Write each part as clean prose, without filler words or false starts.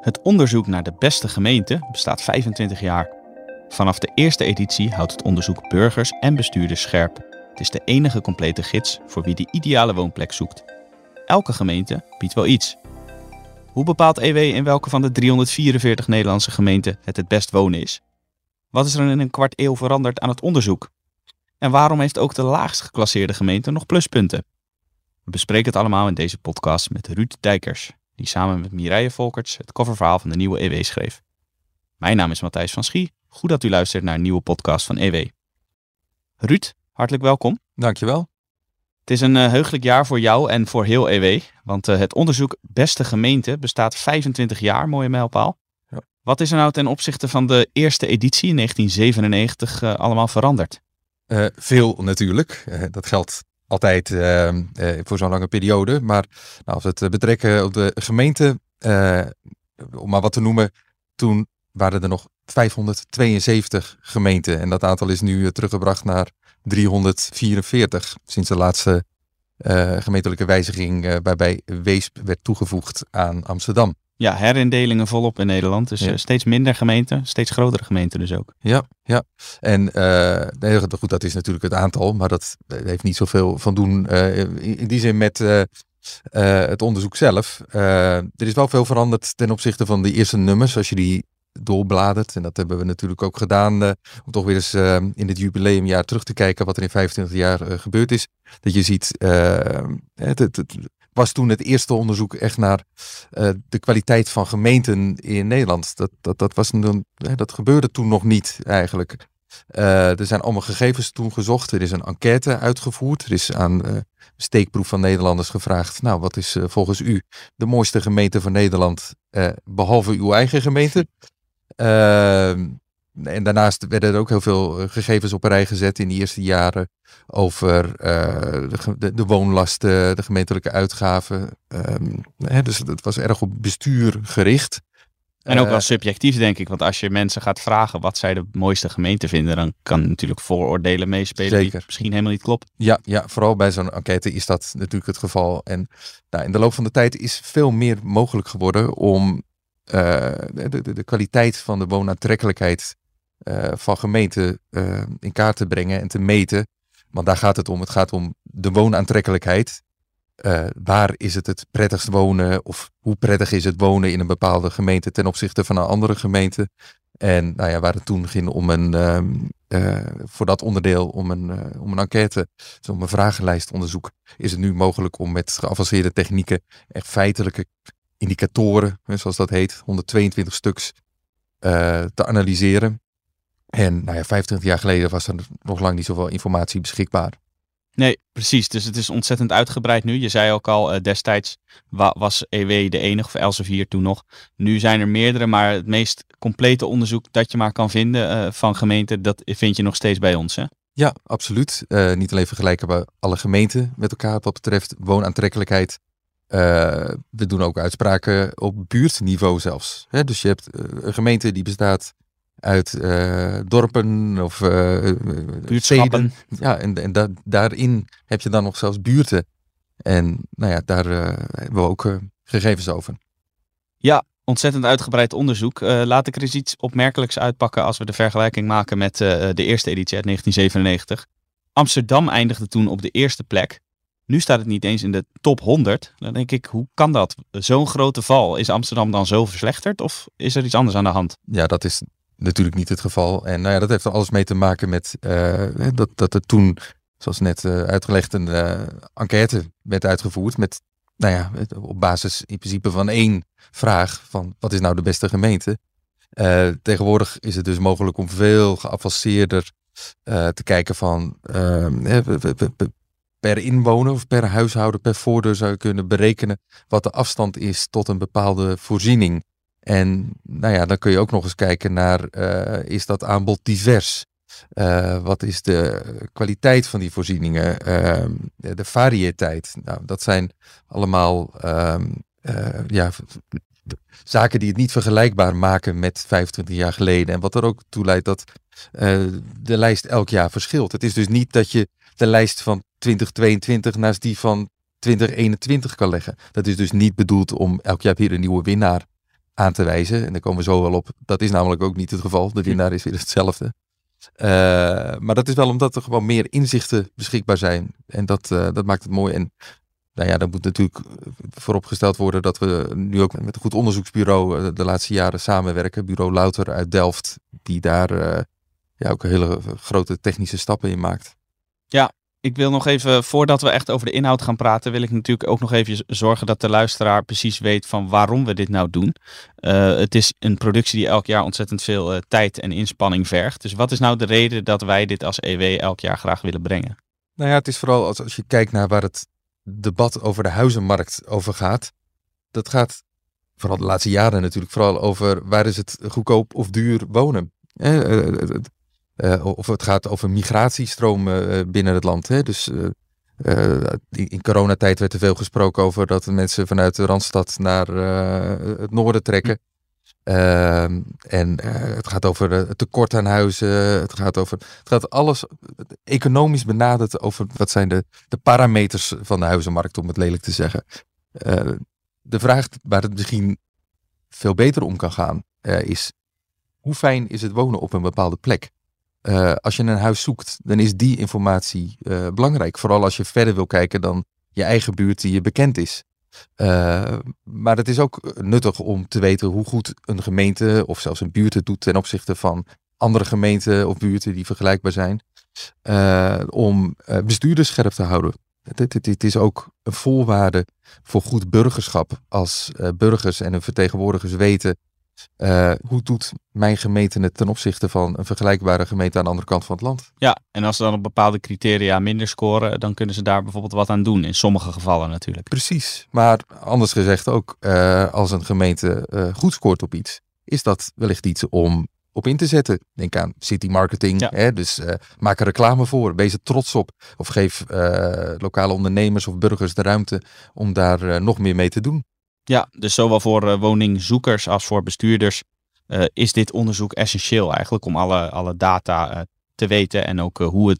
Het onderzoek naar de beste gemeente bestaat 25 jaar. Vanaf de eerste editie houdt het onderzoek burgers en bestuurders scherp. Het is de enige complete gids voor wie de ideale woonplek zoekt. Elke gemeente biedt wel iets. Hoe bepaalt EW in welke van de 344 Nederlandse gemeenten het best wonen is? Wat is er in een kwart eeuw veranderd aan het onderzoek? En waarom heeft ook de laagst geclasseerde gemeente nog pluspunten? We bespreken het allemaal in deze podcast met Ruud Deijkers, die samen met Mireille Folkerts het coververhaal van de nieuwe EW schreef. Mijn naam is Matthijs van Schie. Goed dat u luistert naar een nieuwe podcast van EW. Ruud, hartelijk welkom. Dankjewel. Het is een heugelijk jaar voor jou en voor heel EW, want het onderzoek Beste Gemeente bestaat 25 jaar, mooie mijlpaal. Ja. Wat is er nou ten opzichte van de eerste editie in 1997 allemaal veranderd? Veel natuurlijk. Dat geldt altijd voor zo'n lange periode. Maar als we het betrekken op de gemeente, om maar wat te noemen, toen waren er nog 572 gemeenten. En dat aantal is nu teruggebracht naar 344 sinds de laatste gemeentelijke wijziging waarbij Weesp werd toegevoegd aan Amsterdam. Ja, herindelingen volop in Nederland. Dus ja. Steeds minder gemeenten, steeds grotere gemeenten dus ook. Ja. En goed, dat is natuurlijk het aantal, maar dat heeft niet zoveel van doen in die zin met het onderzoek zelf. Er is wel veel veranderd ten opzichte van de eerste nummers, als je die doorbladert. En dat hebben we natuurlijk ook gedaan om toch weer eens in het jubileumjaar terug te kijken wat er in 25 jaar gebeurd is. Dat je ziet, het was toen het eerste onderzoek echt naar de kwaliteit van gemeenten in Nederland. Dat gebeurde toen nog niet eigenlijk. Er zijn allemaal gegevens toen gezocht. Er is een enquête uitgevoerd. Er is aan steekproef van Nederlanders gevraagd. Nou, wat is volgens u de mooiste gemeente van Nederland, behalve uw eigen gemeente? En daarnaast werden er ook heel veel gegevens op een rij gezet in de eerste jaren over de woonlasten, de gemeentelijke uitgaven. Dus het was erg op bestuur gericht. En ook wel subjectief, denk ik. Want als je mensen gaat vragen wat zij de mooiste gemeente vinden, dan kan natuurlijk vooroordelen meespelen die misschien helemaal niet klopt. Ja, vooral bij zo'n enquête is dat natuurlijk het geval. En in de loop van de tijd is veel meer mogelijk geworden om de kwaliteit van de woonaantrekkelijkheid van gemeenten in kaart te brengen en te meten. Want daar gaat het om. Het gaat om de woonaantrekkelijkheid. Waar is het prettigst wonen of hoe prettig is het wonen in een bepaalde gemeente ten opzichte van een andere gemeente? En waar het toen ging om voor dat onderdeel om een enquête, dus om een vragenlijstonderzoek, is het nu mogelijk om met geavanceerde technieken echt feitelijke indicatoren, zoals dat heet, 122 stuks, te analyseren. En 25 jaar geleden was er nog lang niet zoveel informatie beschikbaar. Nee, precies. Dus het is ontzettend uitgebreid nu. Je zei ook al, destijds was EW de enige, of Elsevier toen nog. Nu zijn er meerdere, maar het meest complete onderzoek dat je maar kan vinden van gemeenten, dat vind je nog steeds bij ons, hè? Ja, absoluut. Niet alleen vergelijken we alle gemeenten met elkaar wat betreft woonaantrekkelijkheid. We doen ook uitspraken op buurtniveau zelfs. Hè? Dus je hebt een gemeente die bestaat uit dorpen of buurtschappen. Ja, en daarin heb je dan nog zelfs buurten. En daar hebben we ook gegevens over. Ja, ontzettend uitgebreid onderzoek. Laat ik er eens iets opmerkelijks uitpakken als we de vergelijking maken met de eerste editie uit 1997. Amsterdam eindigde toen op de eerste plek. Nu staat het niet eens in de top 100. Dan denk ik, hoe kan dat? Zo'n grote val. Is Amsterdam dan zo verslechterd of is er iets anders aan de hand? Ja, dat is natuurlijk niet het geval. En dat heeft er alles mee te maken met dat er toen, zoals net uitgelegd, een enquête werd uitgevoerd met, op basis in principe van één vraag van wat is nou de beste gemeente? Tegenwoordig is het dus mogelijk om veel geavanceerder te kijken van per inwoner of per huishouden, per voordeur zou je kunnen berekenen wat de afstand is tot een bepaalde voorziening. En dan kun je ook nog eens kijken naar, is dat aanbod divers? Wat is de kwaliteit van die voorzieningen? De variëteit? Dat zijn allemaal zaken die het niet vergelijkbaar maken met 25 jaar geleden. En wat er ook toe leidt dat de lijst elk jaar verschilt. Het is dus niet dat je de lijst van 2022 naast die van 2021 kan leggen. Dat is dus niet bedoeld om elk jaar weer een nieuwe winnaar aan te wijzen. En daar komen we zo wel op. Dat is namelijk ook niet het geval. De winnaar is weer hetzelfde. Maar dat is wel omdat er gewoon meer inzichten beschikbaar zijn. En dat maakt het mooi. En nou ja, dat moet natuurlijk vooropgesteld worden dat we nu ook met een goed onderzoeksbureau de laatste jaren samenwerken. Bureau Louter uit Delft, die daar ook hele grote technische stappen in maakt. Ja, ik wil nog even, voordat we echt over de inhoud gaan praten, wil ik natuurlijk ook nog even zorgen dat de luisteraar precies weet van waarom we dit nou doen. Het is een productie die elk jaar ontzettend veel tijd en inspanning vergt. Dus wat is nou de reden dat wij dit als EW elk jaar graag willen brengen? Nou ja, het is vooral als je kijkt naar waar het debat over de huizenmarkt over gaat. Dat gaat, vooral de laatste jaren natuurlijk, vooral over waar is het goedkoop of duur wonen. Of het gaat over migratiestromen binnen het land. Hè? Dus in coronatijd werd er veel gesproken over dat mensen vanuit de Randstad naar het noorden trekken. En het gaat over het tekort aan huizen. Het gaat alles economisch benaderd over wat zijn de parameters van de huizenmarkt, om het lelijk te zeggen. De vraag waar het misschien veel beter om kan gaan is, hoe fijn is het wonen op een bepaalde plek? Als je een huis zoekt, dan is die informatie belangrijk. Vooral als je verder wil kijken dan je eigen buurt die je bekend is. Maar het is ook nuttig om te weten hoe goed een gemeente of zelfs een buurt het doet ten opzichte van andere gemeenten of buurten die vergelijkbaar zijn. Om bestuurders scherp te houden. Het is ook een voorwaarde voor goed burgerschap. Als burgers en hun vertegenwoordigers weten, hoe doet mijn gemeente het ten opzichte van een vergelijkbare gemeente aan de andere kant van het land? Ja, en als ze dan op bepaalde criteria minder scoren, dan kunnen ze daar bijvoorbeeld wat aan doen. In sommige gevallen natuurlijk. Precies, maar anders gezegd ook, als een gemeente goed scoort op iets, is dat wellicht iets om op in te zetten. Denk aan city marketing, ja. Hè, dus maak er reclame voor, wees er trots op. Of geef lokale ondernemers of burgers de ruimte om daar nog meer mee te doen. Ja, dus zowel voor woningzoekers als voor bestuurders is dit onderzoek essentieel eigenlijk om alle data te weten en ook hoe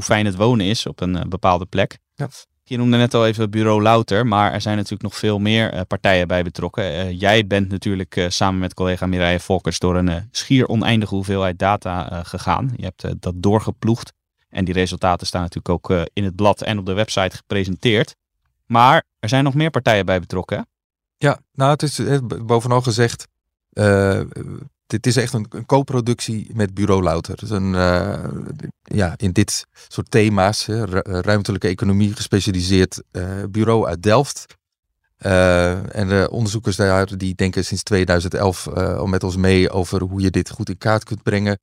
fijn het wonen is op een bepaalde plek. Ja. Je noemde net al even Bureau Louter, maar er zijn natuurlijk nog veel meer partijen bij betrokken. Jij bent natuurlijk samen met collega Mireille Folkerts door een schier oneindige hoeveelheid data gegaan. Je hebt dat doorgeploegd en die resultaten staan natuurlijk ook in het blad en op de website gepresenteerd. Maar er zijn nog meer partijen bij betrokken, hè? Ja, nou het is bovenal gezegd, dit is echt een co-productie met Bureau Louter. Dus in dit soort thema's, ruimtelijke economie gespecialiseerd bureau uit Delft. En de onderzoekers daar die denken sinds 2011 al met ons mee over hoe je dit goed in kaart kunt brengen.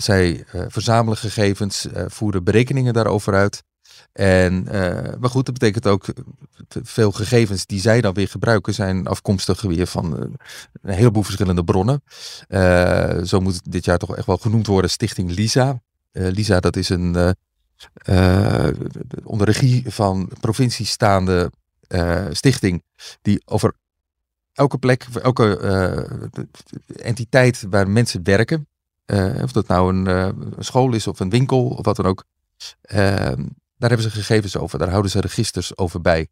Zij verzamelen gegevens, voeren berekeningen daarover uit. Maar goed, dat betekent ook veel gegevens die zij dan weer gebruiken zijn afkomstig weer van een heleboel verschillende bronnen. Zo moet dit jaar toch echt wel genoemd worden Stichting Lisa. Lisa, dat is een onder regie van provincie staande stichting die over elke plek, voor elke entiteit waar mensen werken, of dat nou een school is of een winkel of wat dan ook, daar hebben ze gegevens over, daar houden ze registers over bij.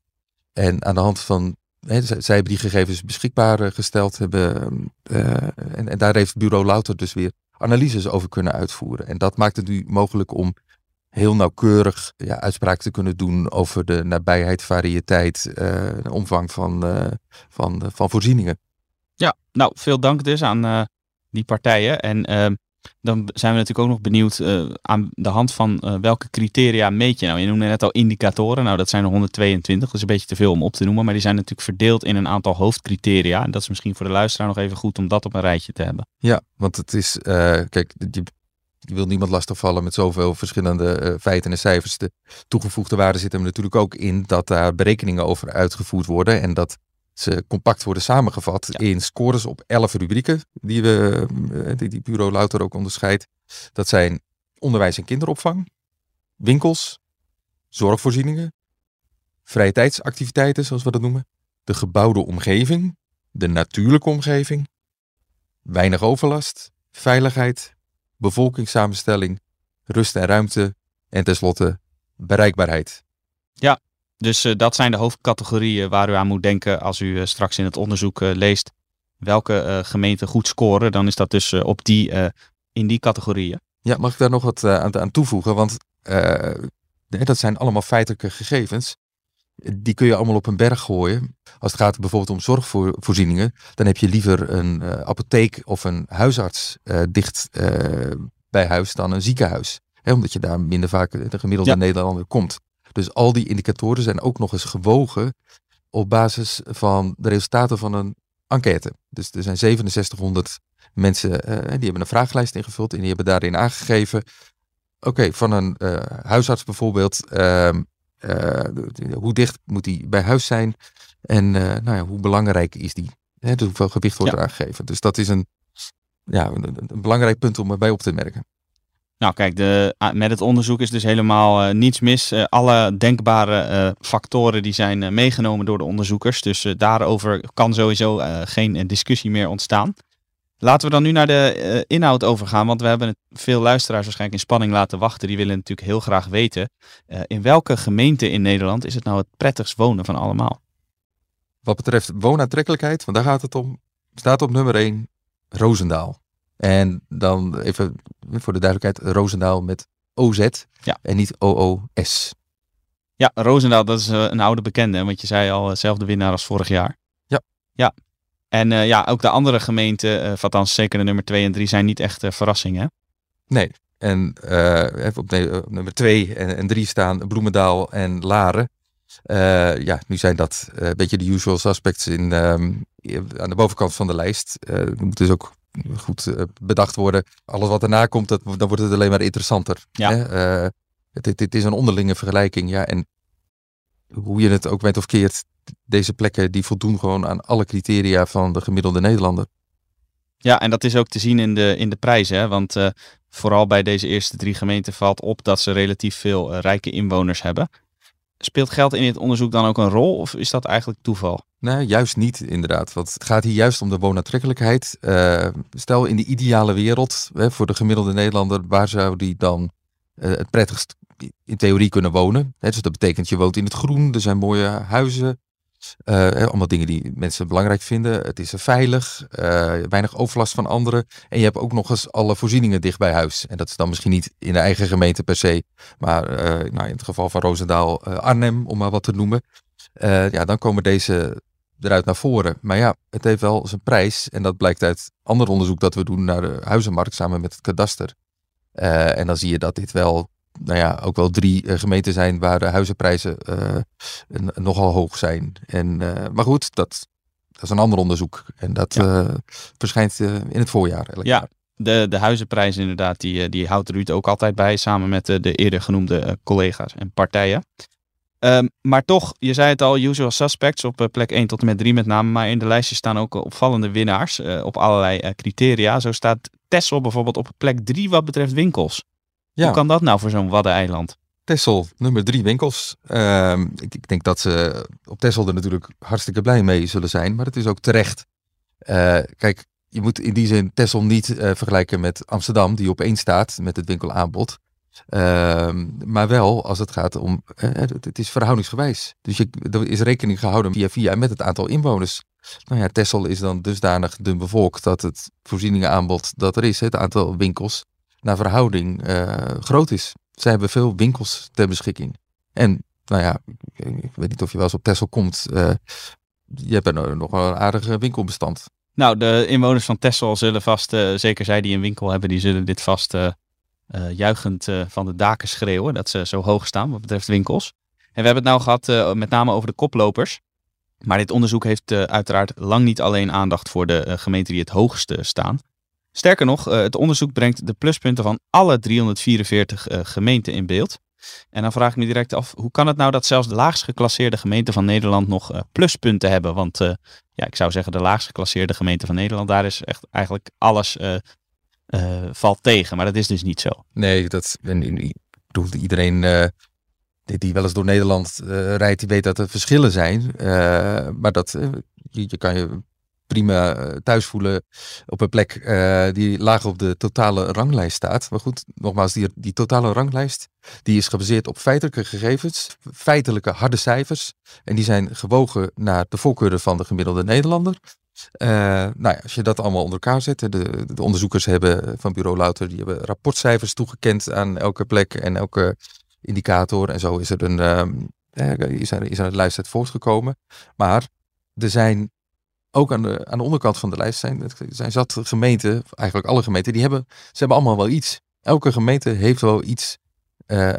En aan de hand van, zij hebben die gegevens beschikbaar gesteld, en daar heeft Bureau Louter dus weer analyses over kunnen uitvoeren. En dat maakt het nu mogelijk om heel nauwkeurig uitspraken te kunnen doen over de nabijheid, variëteit, de omvang van voorzieningen. Ja, nou veel dank dus aan die partijen en... Dan zijn we natuurlijk ook nog benieuwd aan de hand van welke criteria meet je nou. Je noemde net al indicatoren, nou dat zijn er 122, dat is een beetje te veel om op te noemen. Maar die zijn natuurlijk verdeeld in een aantal hoofdcriteria. En dat is misschien voor de luisteraar nog even goed om dat op een rijtje te hebben. Ja, want het is, kijk, je wil niemand lastigvallen met zoveel verschillende feiten en cijfers. De toegevoegde waarde zit er natuurlijk ook in dat daar berekeningen over uitgevoerd worden en dat ze compact worden samengevat in scores op 11 rubrieken die Bureau Louter ook onderscheidt. Dat zijn onderwijs en kinderopvang, winkels, zorgvoorzieningen, vrije tijdsactiviteiten zoals we dat noemen, de gebouwde omgeving, de natuurlijke omgeving, weinig overlast, veiligheid, bevolkingssamenstelling, rust en ruimte en tenslotte bereikbaarheid. Ja. Dus dat zijn de hoofdcategorieën waar u aan moet denken als u straks in het onderzoek leest welke gemeenten goed scoren. Dan is dat dus in die categorieën. Ja, mag ik daar nog wat aan toevoegen? Want dat zijn allemaal feitelijke gegevens. Die kun je allemaal op een berg gooien. Als het gaat bijvoorbeeld om zorgvoorzieningen, dan heb je liever een apotheek of een huisarts dicht bij huis dan een ziekenhuis. Hè, omdat je daar minder vaak de gemiddelde Nederlander komt. Dus al die indicatoren zijn ook nog eens gewogen op basis van de resultaten van een enquête. Dus er zijn 6700 mensen die hebben een vragenlijst ingevuld en die hebben daarin aangegeven. Oké, van een huisarts bijvoorbeeld. Hoe dicht moet die bij huis zijn? En hoe belangrijk is die? Hè, dus hoeveel gewicht wordt er aangegeven? Dus dat is een belangrijk punt om erbij op te merken. Nou kijk, met het onderzoek is dus helemaal niets mis. Alle denkbare factoren die zijn meegenomen door de onderzoekers. Dus daarover kan sowieso geen discussie meer ontstaan. Laten we dan nu naar de inhoud overgaan, want we hebben veel luisteraars waarschijnlijk in spanning laten wachten. Die willen natuurlijk heel graag weten, in welke gemeente in Nederland is het nou het prettigst wonen van allemaal? Wat betreft woonaantrekkelijkheid, want daar gaat het om, staat op nummer 1 Roosendaal. En dan even voor de duidelijkheid, Roosendaal met OZ en niet OOS. Ja, Roosendaal, dat is een oude bekende, want je zei al zelf de winnaar als vorig jaar. Ja. En ook de andere gemeenten, althans zeker de nummer 2 en 3, zijn niet echt verrassingen, hè? Nee, en op nummer 2 en 3 staan Bloemendaal en Laren. Nu zijn dat een beetje de usual suspects aan de bovenkant van de lijst. Dat moet dus ook goed bedacht worden. Alles wat daarna komt, dan wordt het alleen maar interessanter. Ja. Hè? Het is een onderlinge vergelijking. Ja, en hoe je het ook bent of keert, deze plekken die voldoen gewoon aan alle criteria van de gemiddelde Nederlander. Ja, en dat is ook te zien in de prijzen, hè? Want vooral bij deze eerste 3 gemeenten valt op dat ze relatief veel rijke inwoners hebben. Speelt geld in dit onderzoek dan ook een rol of is dat eigenlijk toeval? Nou, juist niet inderdaad. Want het gaat hier juist om de woonaantrekkelijkheid. Stel in de ideale wereld, hè, voor de gemiddelde Nederlander, waar zou die dan het prettigst in theorie kunnen wonen? Hè, dus dat betekent je woont in het groen, er zijn mooie huizen. Allemaal dingen die mensen belangrijk vinden. Het is veilig, weinig overlast van anderen. En je hebt ook nog eens alle voorzieningen dicht bij huis. En dat is dan misschien niet in de eigen gemeente per se. Maar in het geval van Roosendaal, Arnhem, om maar wat te noemen. Dan komen deze eruit naar voren. Maar ja, het heeft wel zijn prijs. En dat blijkt uit ander onderzoek dat we doen naar de huizenmarkt samen met het kadaster. En dan zie je dat dit wel, ook wel 3 gemeenten zijn waar de huizenprijzen nogal hoog zijn. En, maar goed, dat is een ander onderzoek. En dat verschijnt in het voorjaar. Elk jaar. De huizenprijzen inderdaad, die houdt Ruud ook altijd bij, samen met de eerder genoemde collega's en partijen. Maar toch, je zei het al, usual suspects op plek 1 tot en met 3 met name. Maar in de lijstjes staan ook opvallende winnaars op allerlei criteria. Zo staat Texel bijvoorbeeld op plek 3 wat betreft winkels. Ja. Hoe kan dat nou voor zo'n waddeneiland? Texel, nummer 3 winkels. Ik denk dat ze op Texel er natuurlijk hartstikke blij mee zullen zijn. Maar het is ook terecht. Kijk, je moet in die zin Texel niet vergelijken met Amsterdam, die op 1 staat met het winkelaanbod. Maar wel als het gaat om, het is verhoudingsgewijs. Dus er is rekening gehouden via met het aantal inwoners. Nou ja, Texel is dan dusdanig dun bevolkt dat het voorzieningenaanbod dat er is, het aantal winkels, naar verhouding groot is. Zij hebben veel winkels ter beschikking. En ik weet niet of je wel eens op Texel komt. Je hebt nog een aardig winkelbestand. Nou, de inwoners van Texel zullen vast, zeker zij die een winkel hebben, die zullen dit vast juichend van de daken schreeuwen, dat ze zo hoog staan wat betreft winkels. En we hebben het nou gehad met name over de koplopers. Maar dit onderzoek heeft uiteraard lang niet alleen aandacht voor de gemeenten die het hoogste staan. Sterker nog, het onderzoek brengt de pluspunten van alle 344 gemeenten in beeld. En dan vraag ik me direct af, hoe kan het nou dat zelfs de laagst geclasseerde gemeenten van Nederland nog pluspunten hebben? Want ik zou zeggen, de laagst geclasseerde gemeente van Nederland, daar is echt eigenlijk alles valt tegen. Maar dat is dus niet zo. Nee, iedereen die wel eens door Nederland rijdt, die weet dat er verschillen zijn. Maar dat je kan je prima thuis voelen op een plek die laag op de totale ranglijst staat. Maar goed, nogmaals, die totale ranglijst die is gebaseerd op feitelijke gegevens, feitelijke harde cijfers. En die zijn gewogen naar de voorkeuren van de gemiddelde Nederlander. Als je dat allemaal onder elkaar zet, de onderzoekers hebben van Bureau Louter, die hebben rapportcijfers toegekend aan elke plek en elke indicator. En zo is er is aan de lijst uit voortgekomen. Maar er zijn ook aan de onderkant van de lijst zijn zat gemeenten, eigenlijk alle gemeenten, ze hebben allemaal wel iets. Elke gemeente heeft wel iets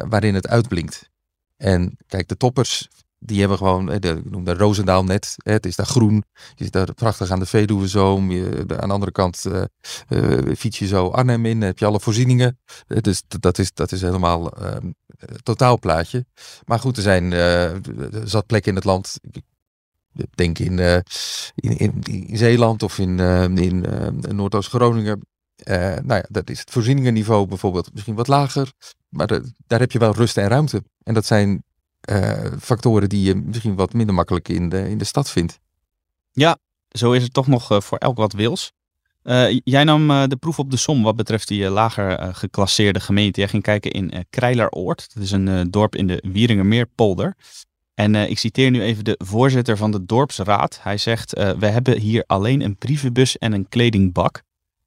waarin het uitblinkt. En kijk, de toppers, die hebben gewoon, ik noemde Roosendaal net, het is daar groen, je zit daar prachtig aan de Veluwezoom, aan de andere kant fiets je zo Arnhem in, heb je alle voorzieningen. Dus dat is helemaal totaalplaatje. Maar goed, er zat plekken in het land, ik denk in Zeeland of in Noordoost-Groningen. Dat is het voorzieningenniveau bijvoorbeeld misschien wat lager, maar daar heb je wel rust en ruimte. En dat zijn factoren die je misschien wat minder makkelijk in de stad vindt. Ja, zo is het toch nog voor elk wat wils. Jij nam de proef op de som wat betreft die lager geclasseerde gemeente. Jij ging kijken in Kreileroord. Dat is een dorp in de Wieringermeerpolder. En ik citeer nu even de voorzitter van de dorpsraad. Hij zegt, we hebben hier alleen een brievenbus en een kledingbak.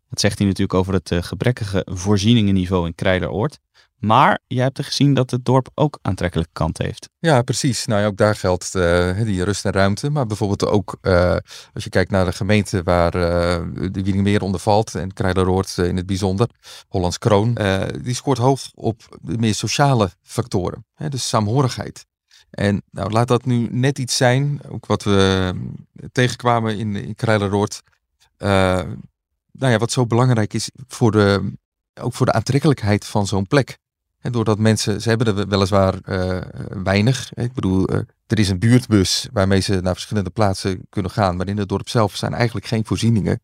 Dat zegt hij natuurlijk over het gebrekkige voorzieningenniveau in Kreileroord. Maar jij hebt er gezien dat het dorp ook aantrekkelijke kant heeft. Ja, precies. Nou ja, ook daar geldt die rust en ruimte. Maar bijvoorbeeld ook als je kijkt naar de gemeente waar de Wieringermeer onder valt. En Kreileroord in het bijzonder. Hollands Kroon. Die scoort hoog op de meer sociale factoren. Dus saamhorigheid. En nou, laat dat nu net iets zijn. Ook wat we tegenkwamen in Kreileroord. Wat zo belangrijk is voor de aantrekkelijkheid van zo'n plek. En doordat ze hebben er weliswaar weinig. Ik bedoel, er is een buurtbus waarmee ze naar verschillende plaatsen kunnen gaan. Maar in het dorp zelf zijn eigenlijk geen voorzieningen.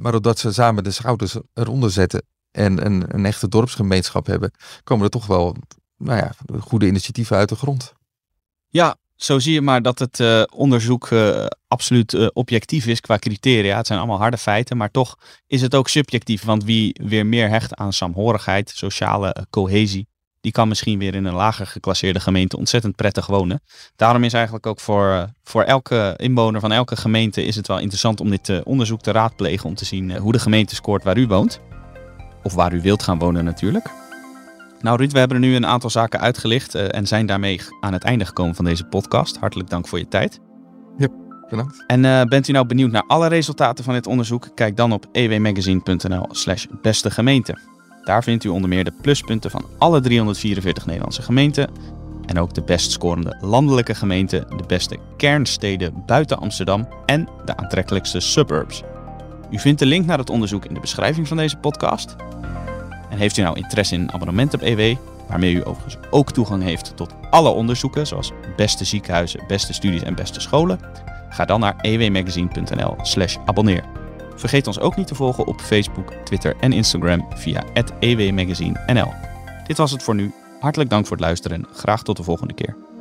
Maar doordat ze samen de schouders eronder zetten en een echte dorpsgemeenschap hebben, komen er toch wel goede initiatieven uit de grond. Ja, zo zie je maar dat het onderzoek absoluut objectief is qua criteria. Het zijn allemaal harde feiten, maar toch is het ook subjectief. Want wie weer meer hecht aan saamhorigheid, sociale cohesie, die kan misschien weer in een lager geclasseerde gemeente ontzettend prettig wonen. Daarom is eigenlijk ook voor elke inwoner van elke gemeente is het wel interessant om dit onderzoek te raadplegen. Om te zien hoe de gemeente scoort waar u woont. Of waar u wilt gaan wonen natuurlijk. Nou Ruud, we hebben er nu een aantal zaken uitgelicht en zijn daarmee aan het einde gekomen van deze podcast. Hartelijk dank voor je tijd. Ja, bedankt. En bent u nou benieuwd naar alle resultaten van dit onderzoek? Kijk dan op ewmagazine.nl/bestegemeente. Daar vindt u onder meer de pluspunten van alle 344 Nederlandse gemeenten. En ook de best scorende landelijke gemeenten, de beste kernsteden buiten Amsterdam en de aantrekkelijkste suburbs. U vindt de link naar het onderzoek in de beschrijving van deze podcast. En heeft u nou interesse in een abonnement op EW, waarmee u overigens ook toegang heeft tot alle onderzoeken, zoals beste ziekenhuizen, beste studies en beste scholen? Ga dan naar ewmagazine.nl/abonneer. Vergeet ons ook niet te volgen op Facebook, Twitter en Instagram via @ewmagazine.nl. Dit was het voor nu. Hartelijk dank voor het luisteren. Graag tot de volgende keer.